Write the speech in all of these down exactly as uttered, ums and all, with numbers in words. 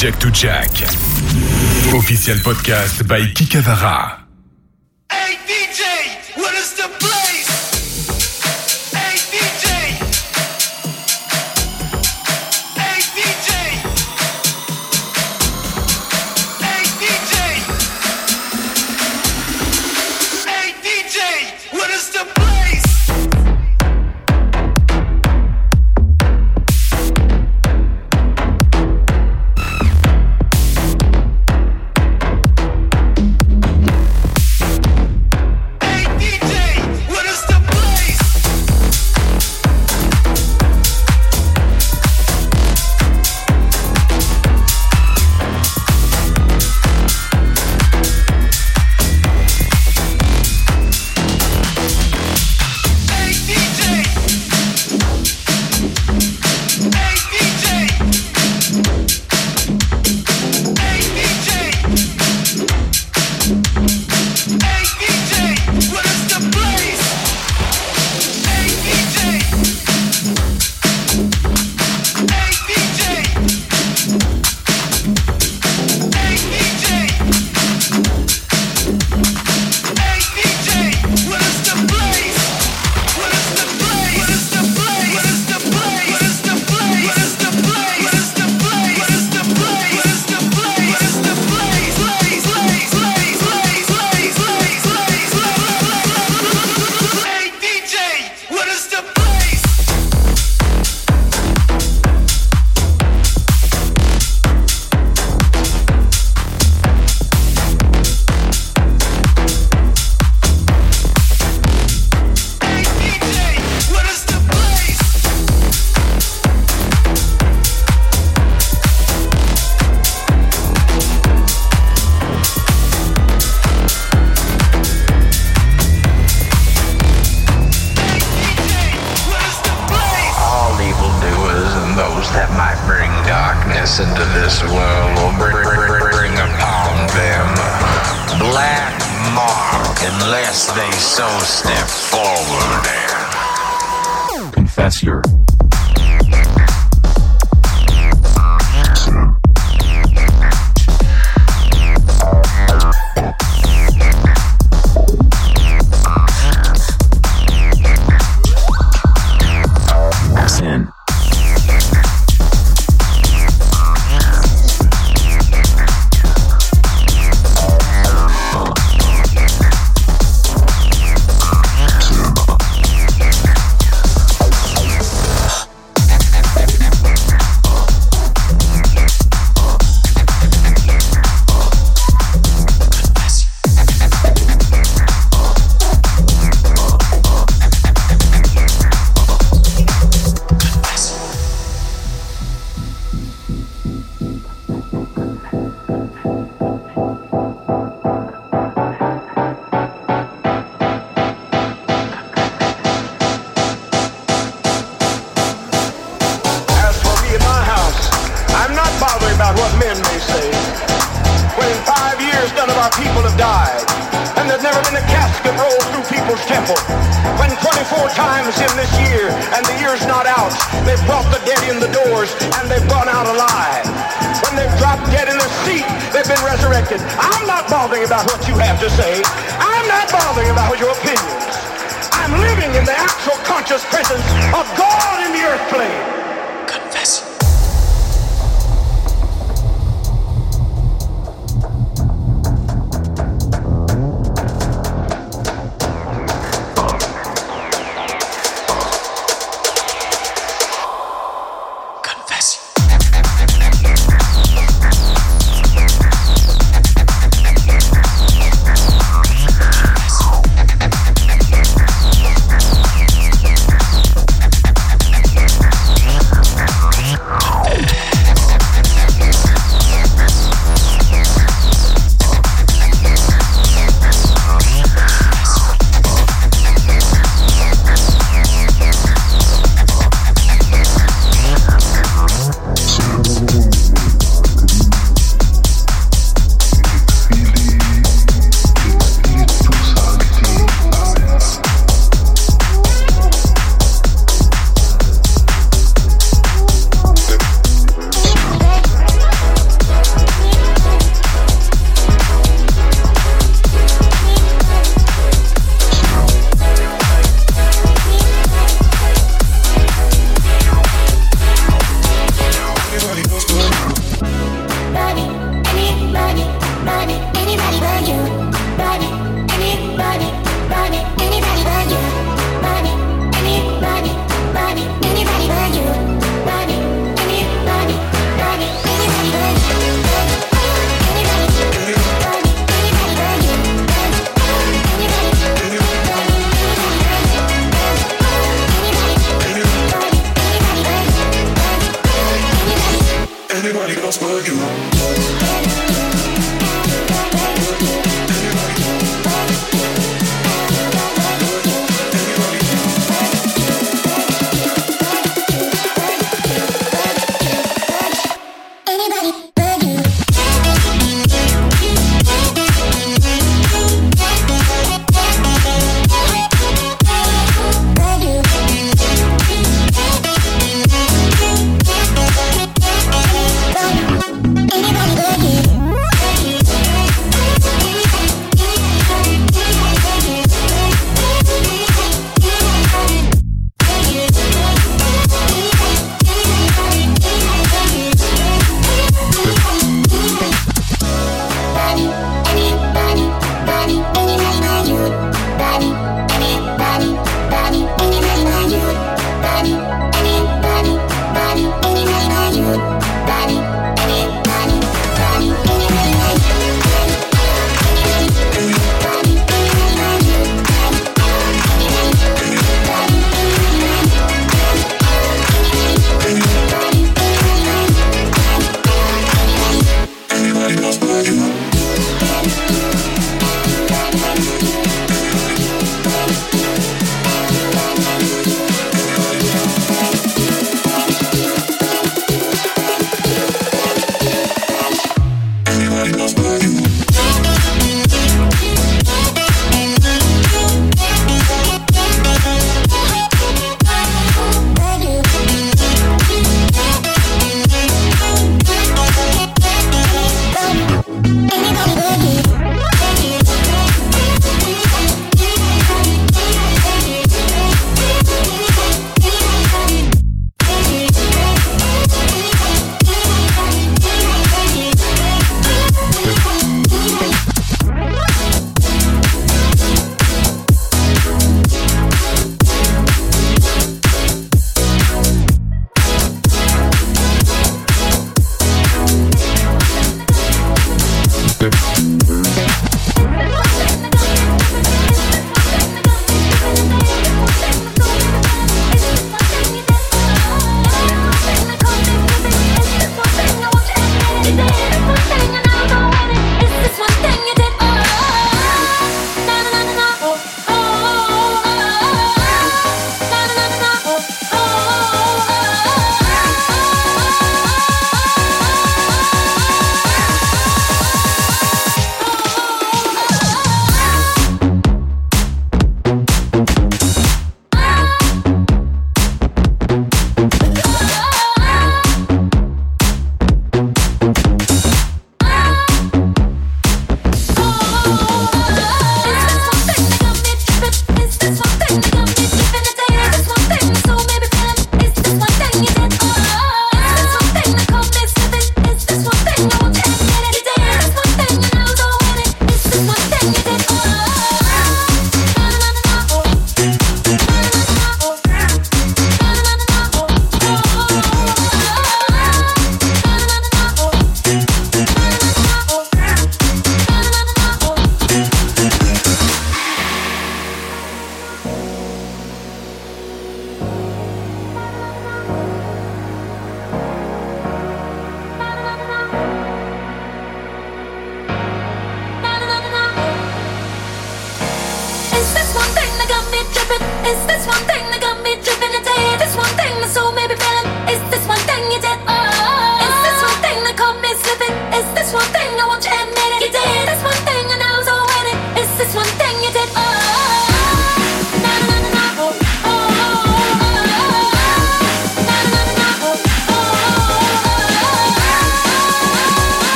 Jack to Jack, official podcast by Kikavara. Hey D J, what is the place? Hey D J, hey D J, hey D J, hey D J, what is the place? Into this world will bring, bring, bring upon them black mark unless they so step forward. Confess your Anybody else but you.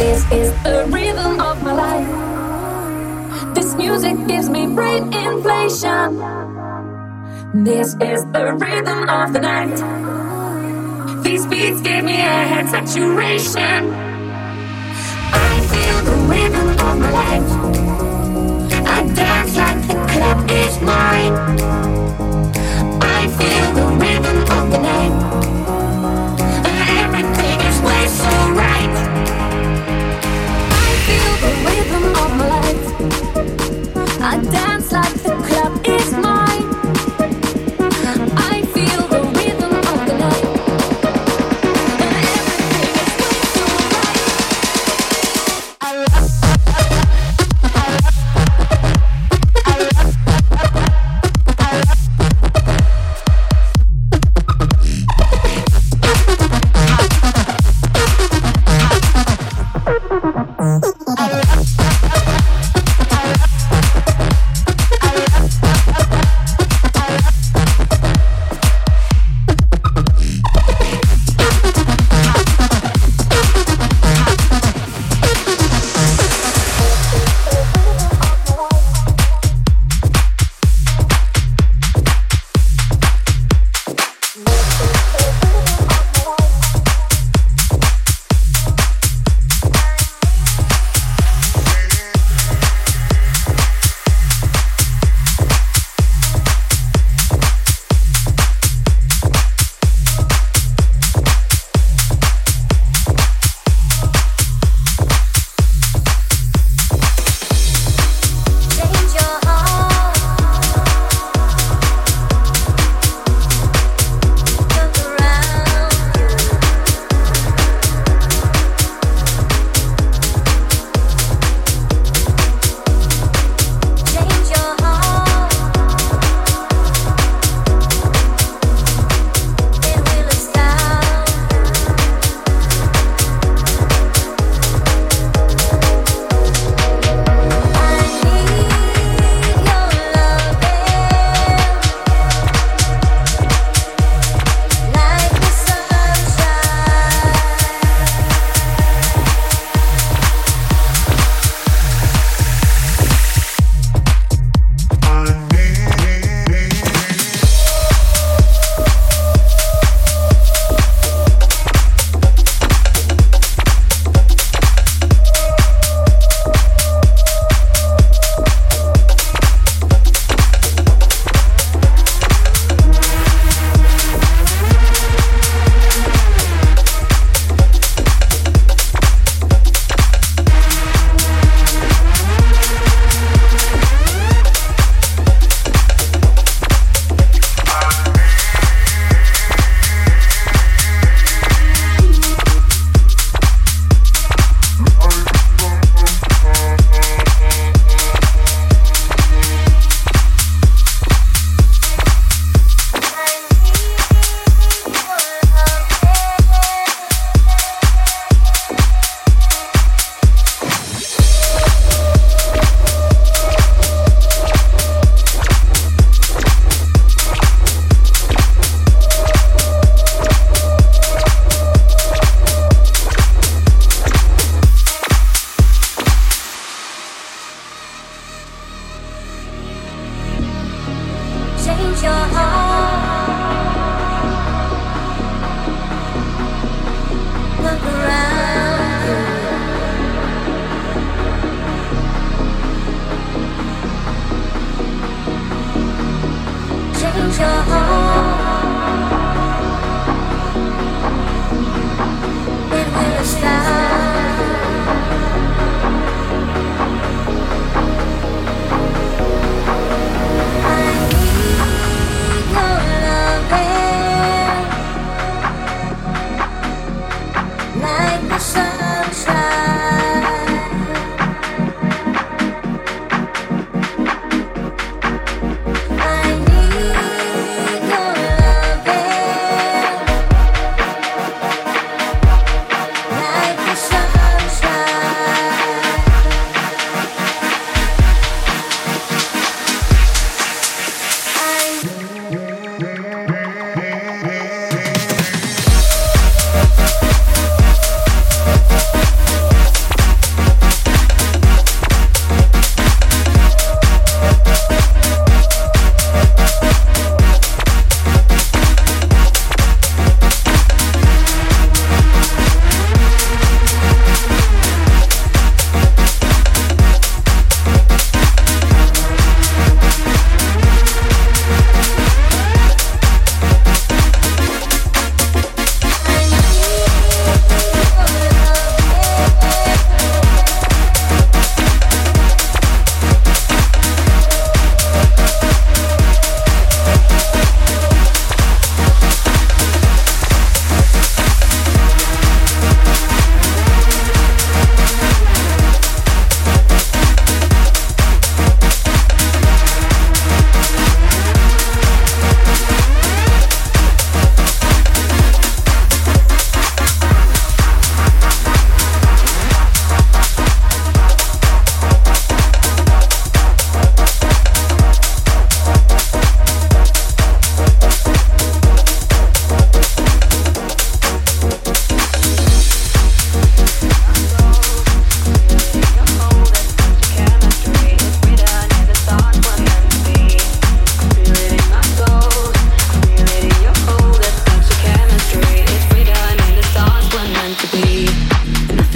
This is the rhythm of my life. This music gives me brain inflation. This is the rhythm of the night. These beats give me a head saturation. I feel the rhythm of my life. I dance like the club is mine. I feel the rhythm of the night. I dance like the club is mine. I feel the rhythm of the night. And everything is way too right. I love, I love, I love, I love.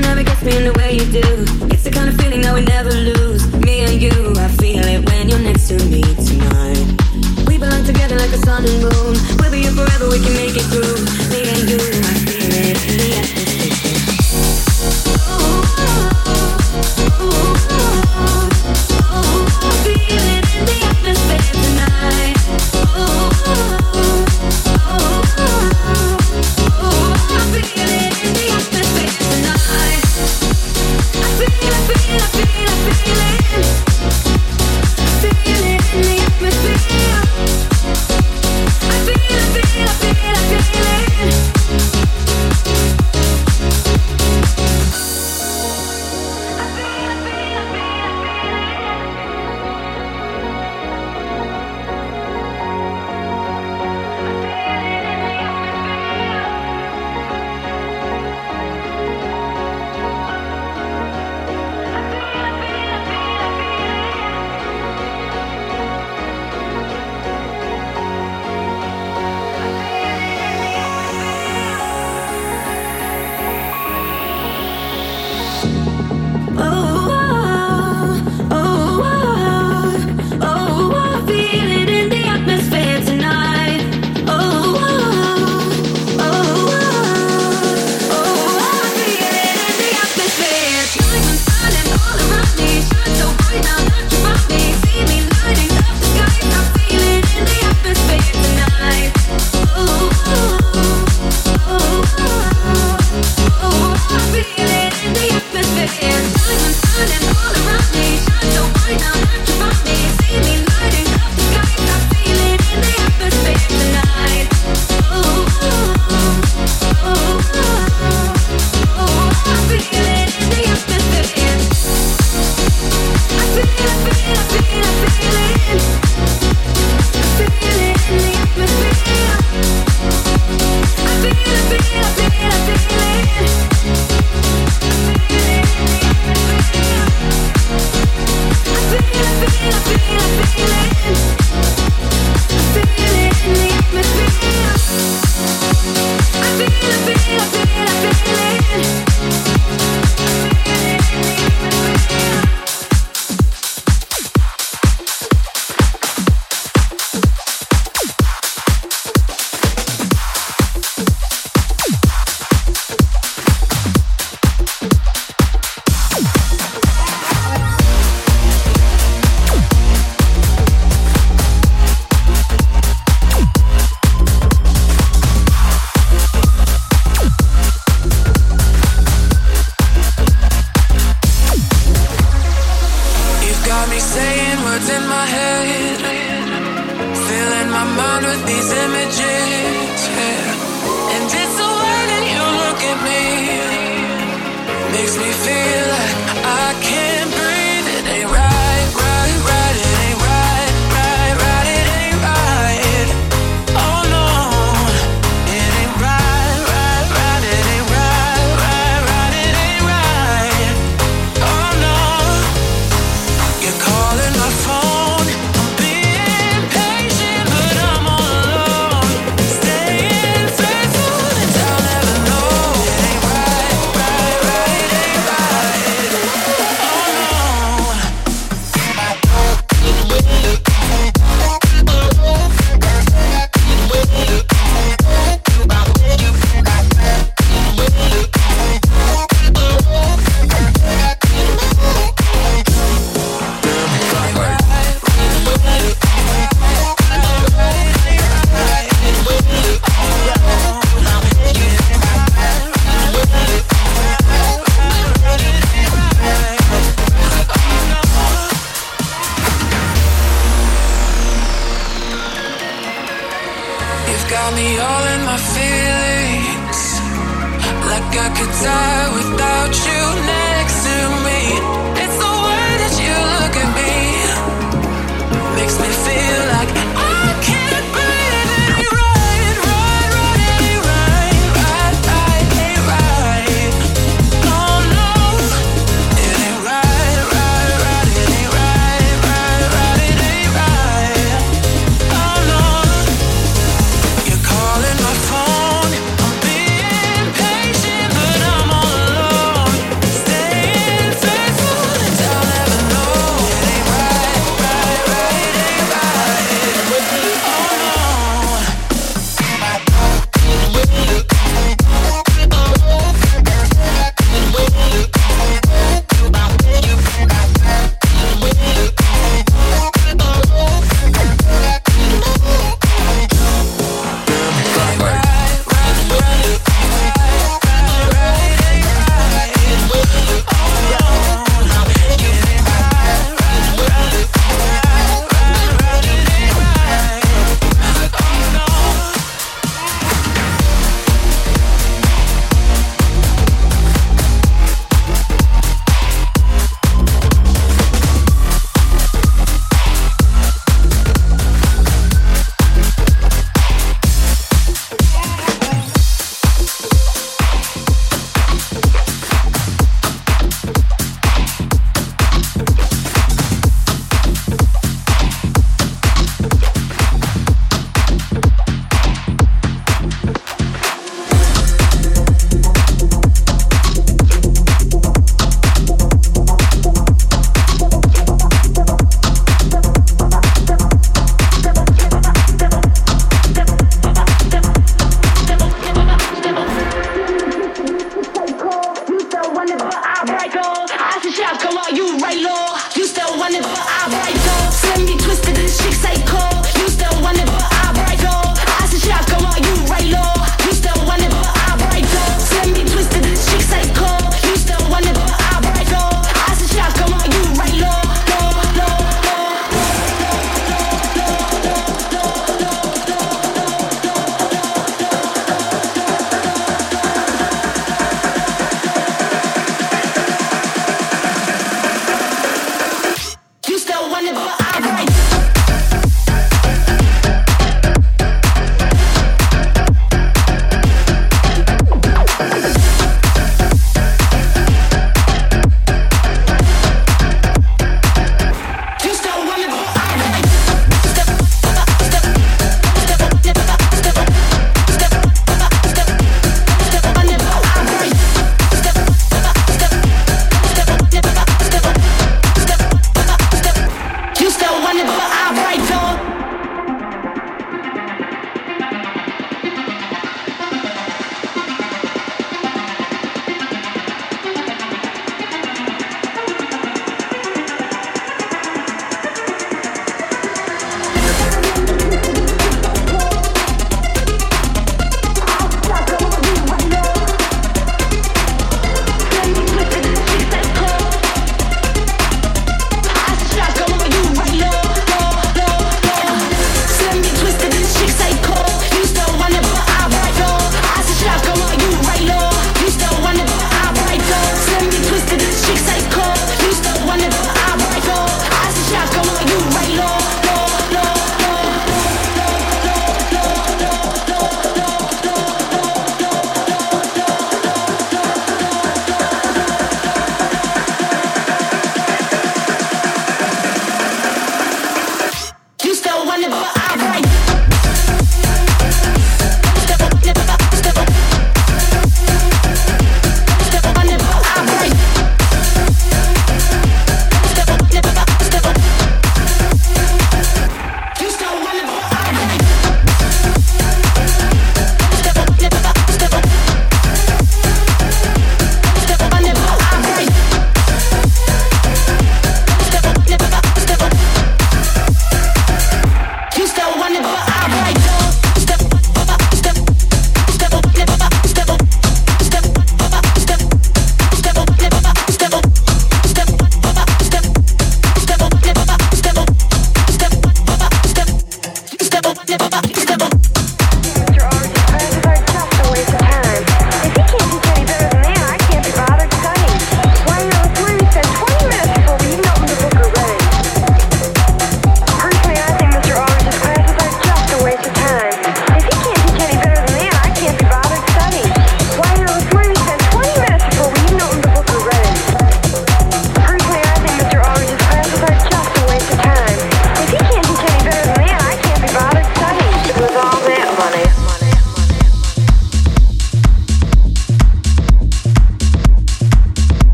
nothing ever gets me in the way you do. It's the kind of feeling that we never lose. Me and you, I feel it when you're next to me tonight. We belong together like the sun and moon. We'll be here forever, we can make it through. Me and you, I feel it. Me and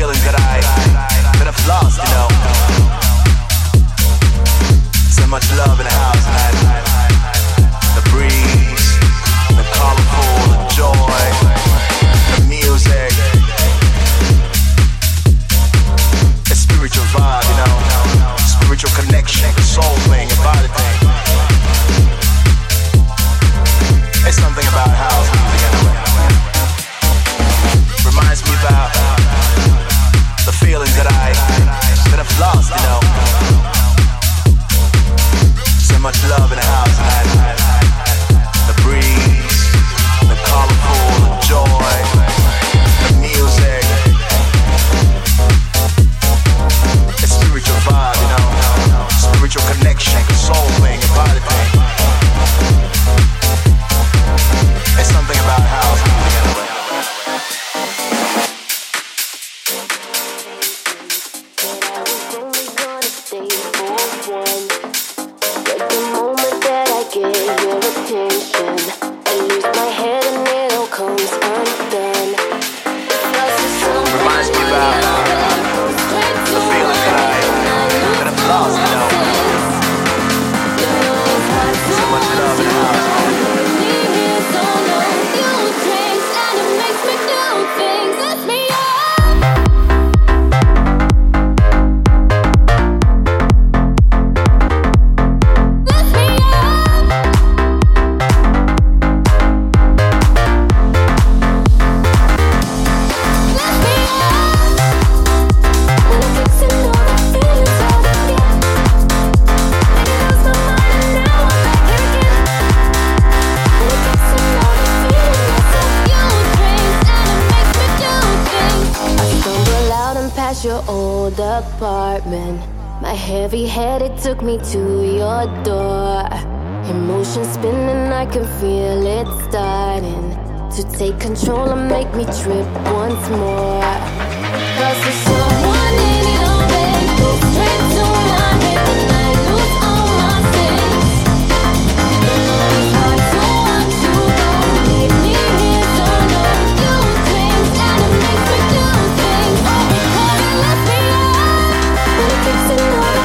feeling that I that I've lost, you know. So much love in the house, and the breeze, the colorful, the joy, the music, a spiritual vibe, you know, spiritual connection, the soul thing, the body thing. It's something about house music anyway. Reminds me about the feelings that I that I've lost, you know. So much love in the house, and the breeze, the colorful, the joy, the music, the spiritual vibe, you know, spiritual connection, the soul thing, the body thing. It's something about house music anyway. Took me to your door. Emotion spinning, I can feel it starting to take control and make me trip once more. Cause there's someone in your way, go straight to my head, and I lose all my sense. It's hard to watch you go, leave me here so long. You change and it makes me do things. Oh, because you left me up, but it takes another feeling.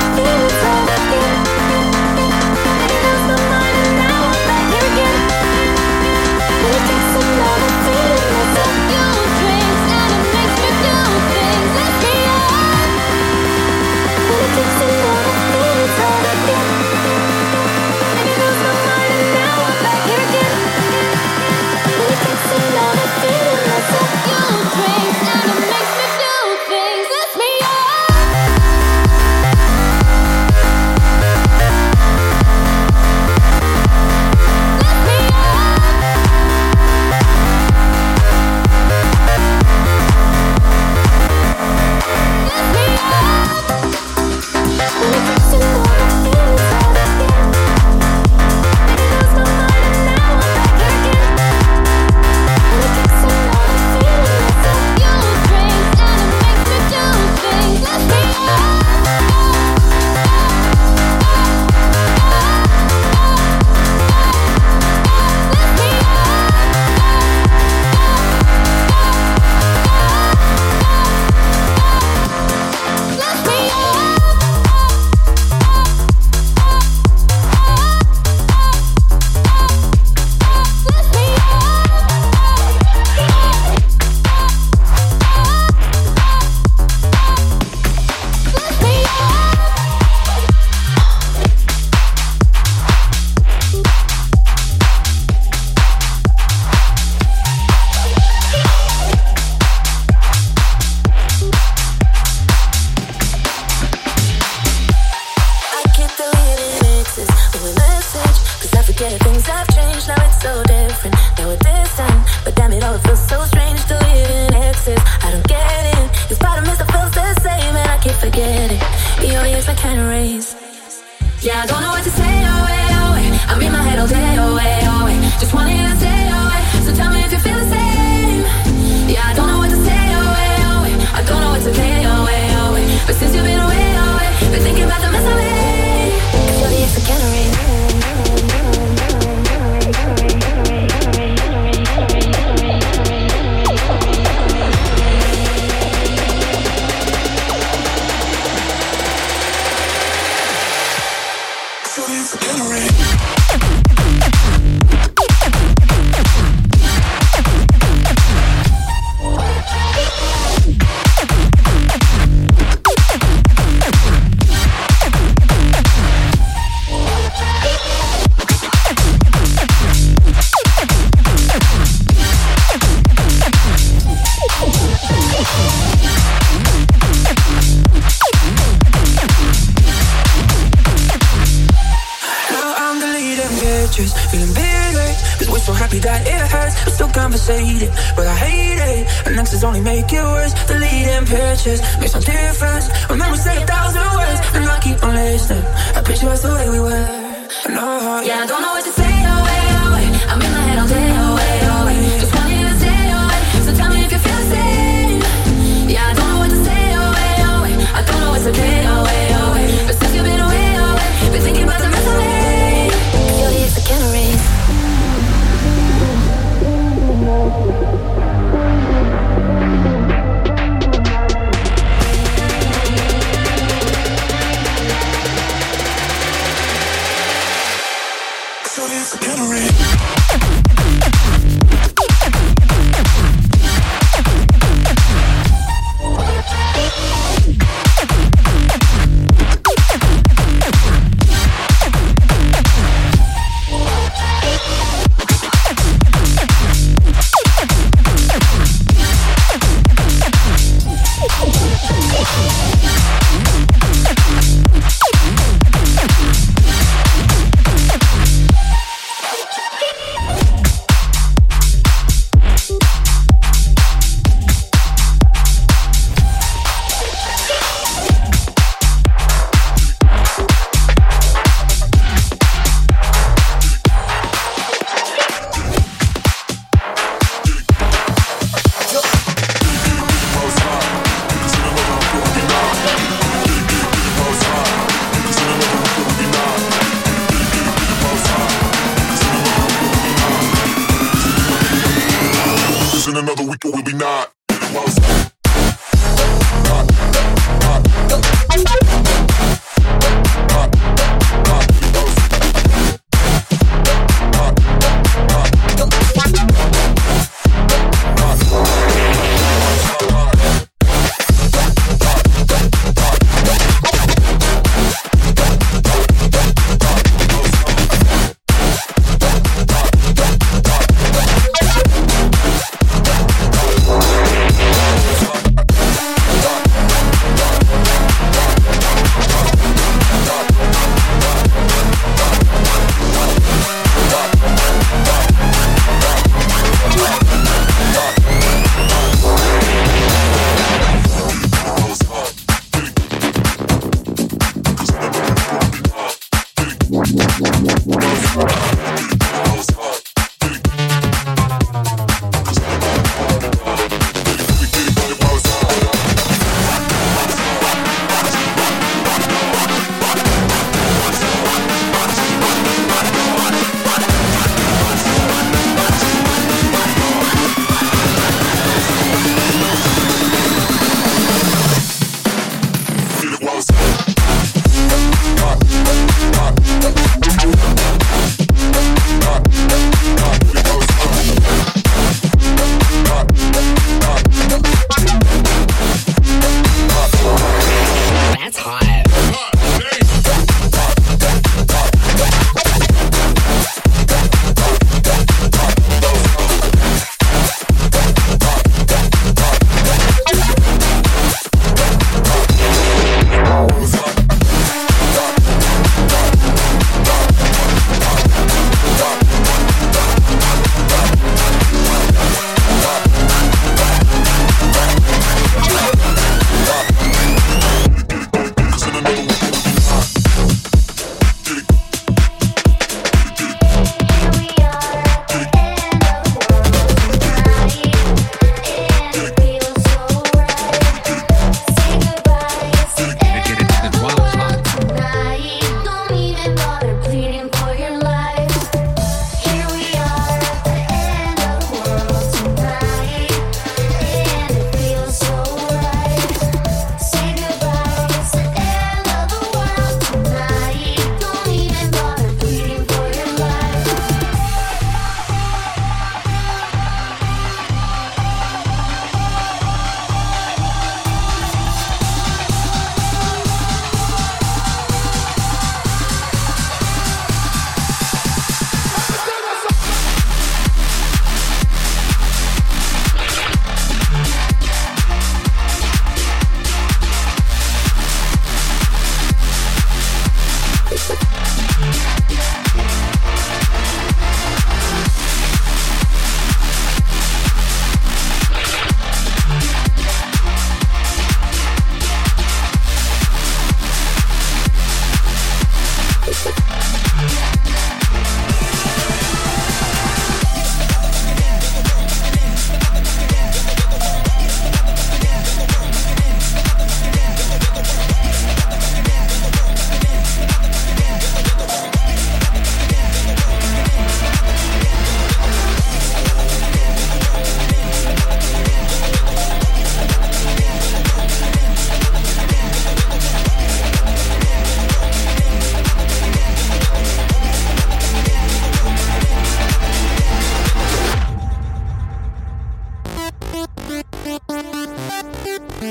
Feeling bitter, cause we're so happy that it hurts. We're still conversating, but I hate it. And exes only make it worse. Deleting pictures makes no difference. When memories say a thousand words, and I keep on listening. I picture us the way we were. And I, yeah, I don't know what to say, away, away. I'm in my head all day, away, away. Just wanting you to stay away. So tell me if you feel the same. Yeah, I don't know what to say, away, away. I don't know what to say, away, away. But since you've been away, away, been thinking about the rest of it. We'll be right back.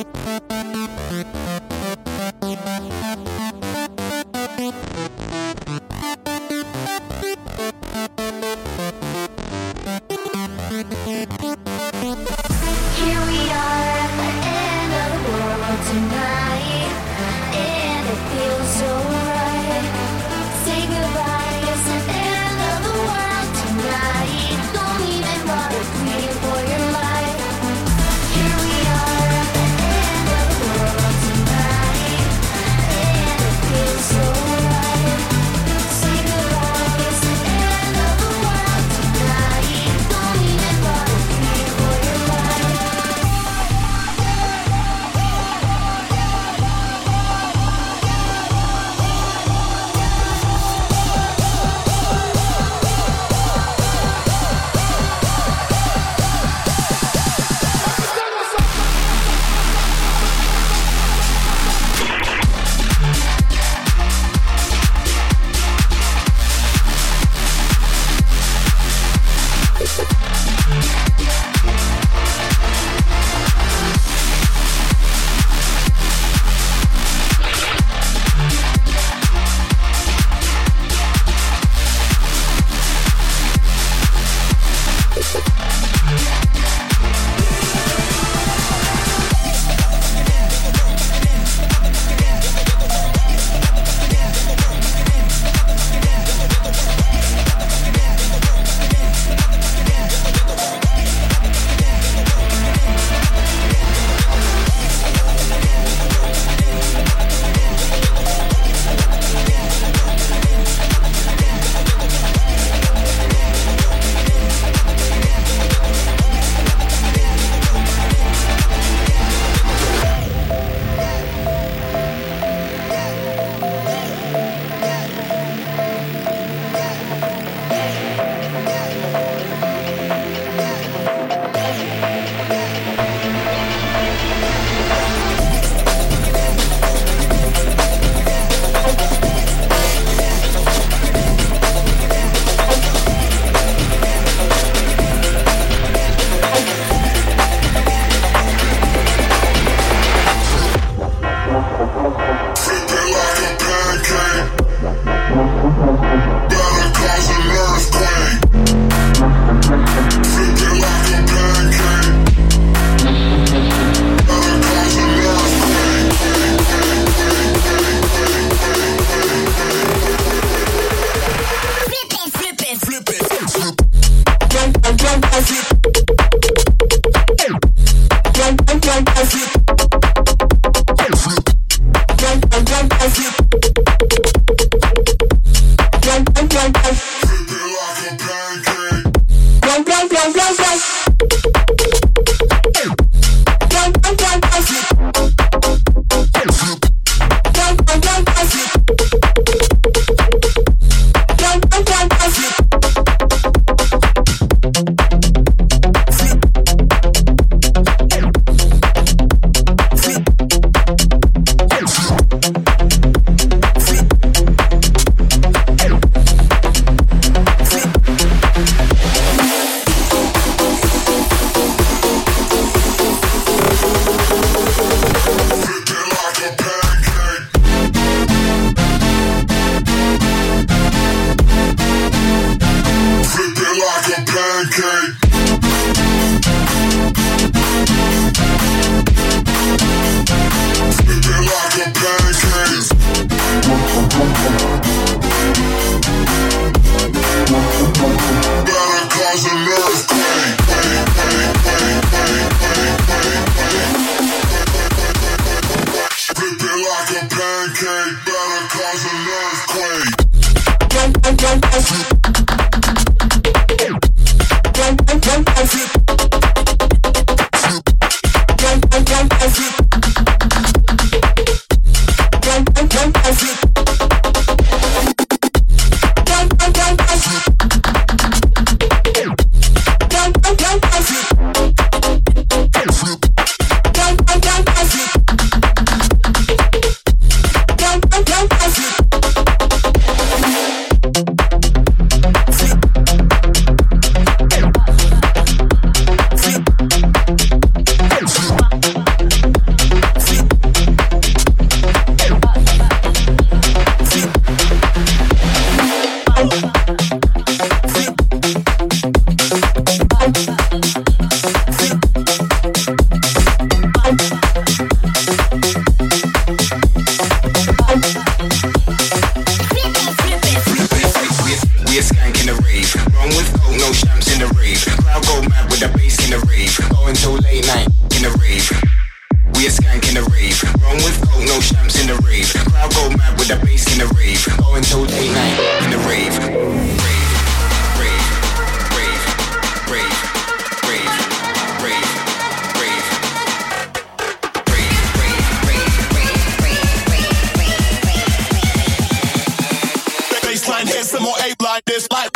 Here we are, the end of the a skank in the rave. Wrong with coke, no champs in the rave. Crowd go mad with the bass in the rave. Go until late night in the rave. Rave, rave, rave, rave, rave, rave, rave. Rave, rave, rave, rave, rave, rave, rave, rave. Baseline hits some more eight line this life.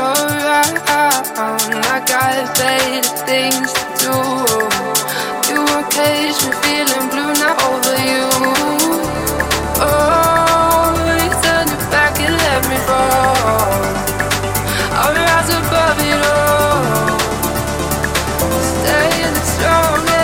around. I gotta say the things to do. You were patient, feeling blue, not over you. Oh, you turned your back and let me fall. I'll rise above it all. Staying strong and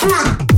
come on.